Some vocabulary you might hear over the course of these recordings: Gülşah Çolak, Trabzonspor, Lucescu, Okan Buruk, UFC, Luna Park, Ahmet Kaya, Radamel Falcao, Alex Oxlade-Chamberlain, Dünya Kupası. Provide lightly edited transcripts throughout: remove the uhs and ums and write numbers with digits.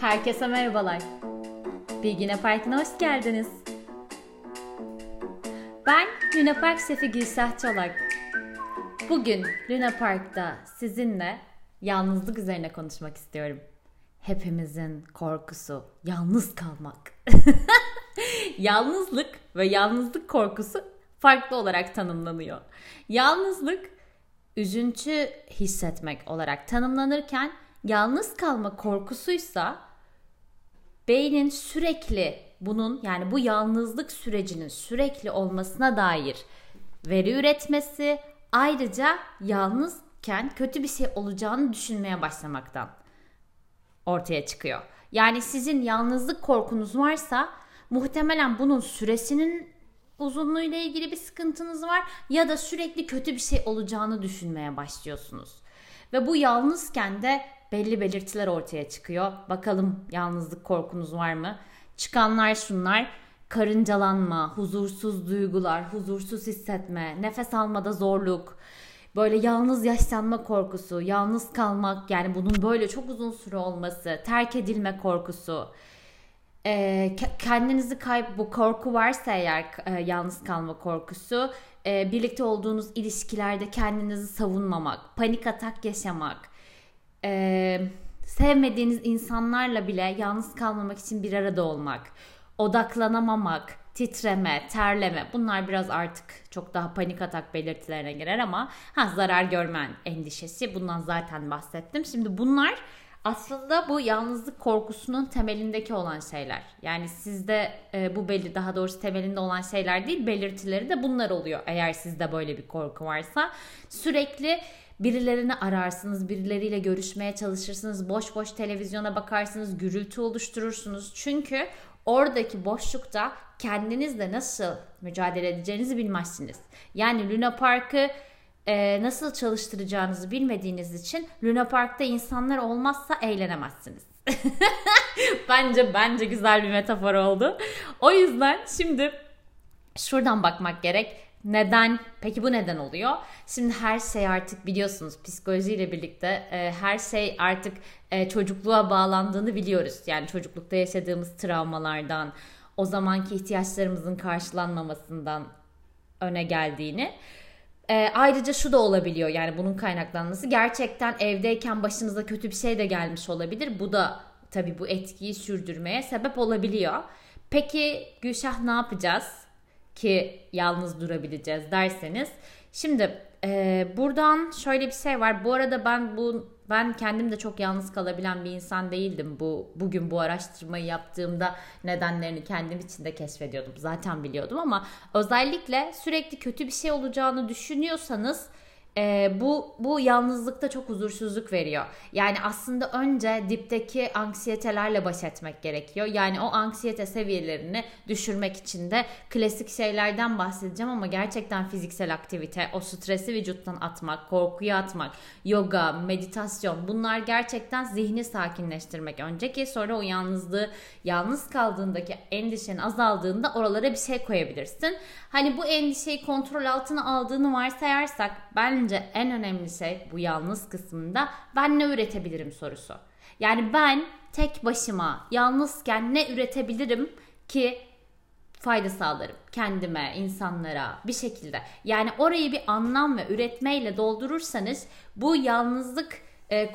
Herkese merhabalar. Luna Park'ına hoş geldiniz. Ben Luna Park şefi Gülşah Çolak. Bugün Luna Park'ta sizinle yalnızlık üzerine konuşmak istiyorum. Hepimizin korkusu yalnız kalmak. Yalnızlık ve yalnızlık korkusu farklı olarak tanımlanıyor. Yalnızlık üzüntü hissetmek olarak tanımlanırken yalnız kalma korkusuysa beynin sürekli bunun, yani bu yalnızlık sürecinin sürekli olmasına dair veri üretmesi, ayrıca yalnızken kötü bir şey olacağını düşünmeye başlamaktan ortaya çıkıyor. Yani sizin yalnızlık korkunuz varsa muhtemelen bunun süresinin uzunluğuyla ilgili bir sıkıntınız var ya da sürekli kötü bir şey olacağını düşünmeye başlıyorsunuz. Ve bu yalnızken de belli belirtiler ortaya çıkıyor. Bakalım yalnızlık korkunuz var mı? Çıkanlar şunlar: karıncalanma, huzursuz duygular, huzursuz hissetme, nefes almada zorluk, böyle yalnız yaşlanma korkusu, yalnız kalmak, yani bunun böyle çok uzun süre olması, terk edilme korkusu. Kendinizi bu korku varsa eğer yalnız kalma korkusu, birlikte olduğunuz ilişkilerde kendinizi savunmamak, panik atak yaşamak, sevmediğiniz insanlarla bile yalnız kalmamak için bir arada olmak, odaklanamamak, titreme, terleme, bunlar biraz artık çok daha panik atak belirtilerine girer ama zarar görmen endişesi, bundan zaten bahsettim. Şimdi bunlar aslında bu yalnızlık korkusunun temelindeki olan şeyler. Yani sizde bu daha doğrusu temelinde olan şeyler değil, belirtileri de bunlar oluyor. Eğer sizde böyle bir korku varsa sürekli birilerini ararsınız, birileriyle görüşmeye çalışırsınız, boş boş televizyona bakarsınız, gürültü oluşturursunuz. Çünkü oradaki boşlukta kendinizle nasıl mücadele edeceğinizi bilmezsiniz. Yani Luna Park'ı nasıl çalıştıracağınızı bilmediğiniz için Luna Park'ta insanlar olmazsa eğlenemezsiniz. Bence güzel bir metafor oldu. O yüzden şimdi şuradan bakmak gerek. Neden? Peki bu neden oluyor? Şimdi her şey artık biliyorsunuz psikolojiyle birlikte her şey artık çocukluğa bağlandığını biliyoruz. Yani çocuklukta yaşadığımız travmalardan, o zamanki ihtiyaçlarımızın karşılanmamasından öne geldiğini. Ayrıca şu da olabiliyor, yani bunun kaynaklanması gerçekten evdeyken başımıza kötü bir şey de gelmiş olabilir. Bu da tabii bu etkiyi sürdürmeye sebep olabiliyor. Peki Gülşah, ne yapacağız ki yalnız durabileceğiz derseniz. Şimdi buradan şöyle bir şey var. Bu arada ben kendim de çok yalnız kalabilen bir insan değildim. Bugün bu araştırmayı yaptığımda nedenlerini kendim içinde keşfediyordum. Zaten biliyordum ama özellikle sürekli kötü bir şey olacağını düşünüyorsanız bu yalnızlıkta çok huzursuzluk veriyor. Yani aslında önce dipteki anksiyetelerle baş etmek gerekiyor. Yani o anksiyete seviyelerini düşürmek için de klasik şeylerden bahsedeceğim ama gerçekten fiziksel aktivite, o stresi vücuttan atmak, korkuyu atmak, yoga, meditasyon, bunlar gerçekten zihni sakinleştirmek. Önceki sonra o yalnızlığı, yalnız kaldığındaki endişenin azaldığında oralara bir şey koyabilirsin. Hani bu endişeyi kontrol altına aldığını varsayarsak bence en önemli şey bu yalnız kısmında ben ne üretebilirim sorusu. Yani ben tek başıma yalnızken ne üretebilirim ki fayda sağlarım kendime, insanlara bir şekilde. Yani orayı bir anlam ve üretmeyle doldurursanız bu yalnızlık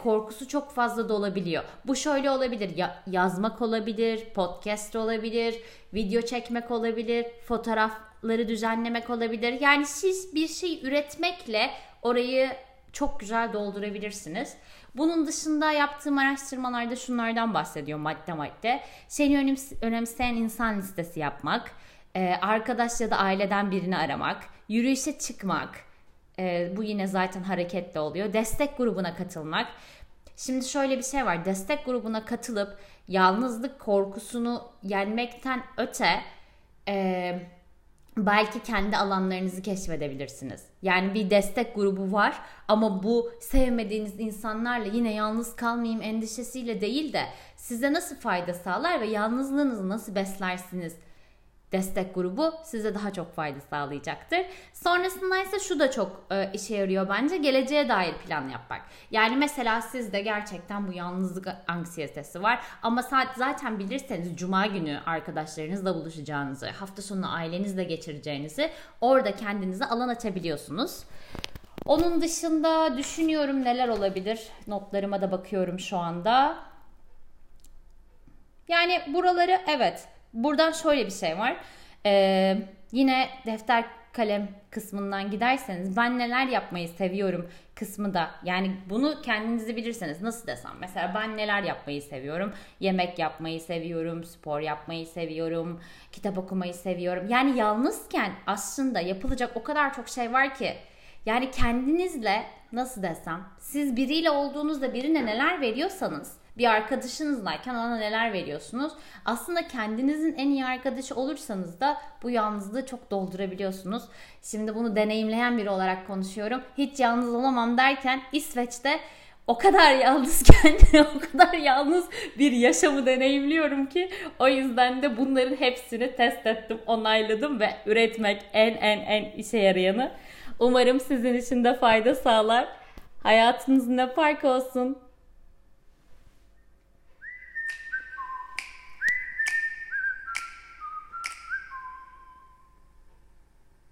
korkusu çok fazla da olabiliyor. Bu şöyle olabilir: yazmak olabilir, podcast olabilir, video çekmek olabilir, fotoğrafları düzenlemek olabilir. Yani siz bir şey üretmekle orayı çok güzel doldurabilirsiniz. Bunun dışında yaptığım araştırmalarda şunlardan bahsediyor madde. Seni önemseyen insan listesi yapmak, arkadaş ya da aileden birini aramak, yürüyüşe çıkmak. Bu yine zaten hareketli oluyor. Destek grubuna katılmak. Şimdi şöyle bir şey var. Destek grubuna katılıp yalnızlık korkusunu yenmekten öte belki kendi alanlarınızı keşfedebilirsiniz. Yani bir destek grubu var ama bu sevmediğiniz insanlarla yine yalnız kalmayayım endişesiyle değil de size nasıl fayda sağlar ve yalnızlığınızı nasıl beslersiniz destek grubu size daha çok fayda sağlayacaktır. Sonrasında ise şu da çok işe yarıyor bence. Geleceğe dair plan yapmak. Yani mesela sizde gerçekten bu yalnızlık anksiyetesi var ama zaten bilirseniz cuma günü arkadaşlarınızla buluşacağınızı, hafta sonu ailenizle geçireceğinizi, orada kendinize alan açabiliyorsunuz. Onun dışında düşünüyorum neler olabilir. Notlarıma da bakıyorum şu anda. Yani buraları evet. Buradan şöyle bir şey var. Yine defter kalem kısmından giderseniz ben neler yapmayı seviyorum kısmı da, yani bunu kendinizi bilirseniz, nasıl desem, mesela ben neler yapmayı seviyorum, yemek yapmayı seviyorum, spor yapmayı seviyorum, kitap okumayı seviyorum. Yani yalnızken aslında yapılacak o kadar çok şey var ki, yani kendinizle, nasıl desem, siz biriyle olduğunuzda birine neler veriyorsanız, bir arkadaşınızlayken ona neler veriyorsunuz? Aslında kendinizin en iyi arkadaşı olursanız da bu yalnızlığı çok doldurabiliyorsunuz. Şimdi bunu deneyimleyen biri olarak konuşuyorum. Hiç yalnız olamam derken İsveç'te o kadar yalnızken o kadar yalnız bir yaşamı deneyimliyorum ki, o yüzden de bunların hepsini test ettim, onayladım ve üretmek en işe yarayanı. Umarım sizin için de fayda sağlar. Hayatınız ne fark olsun.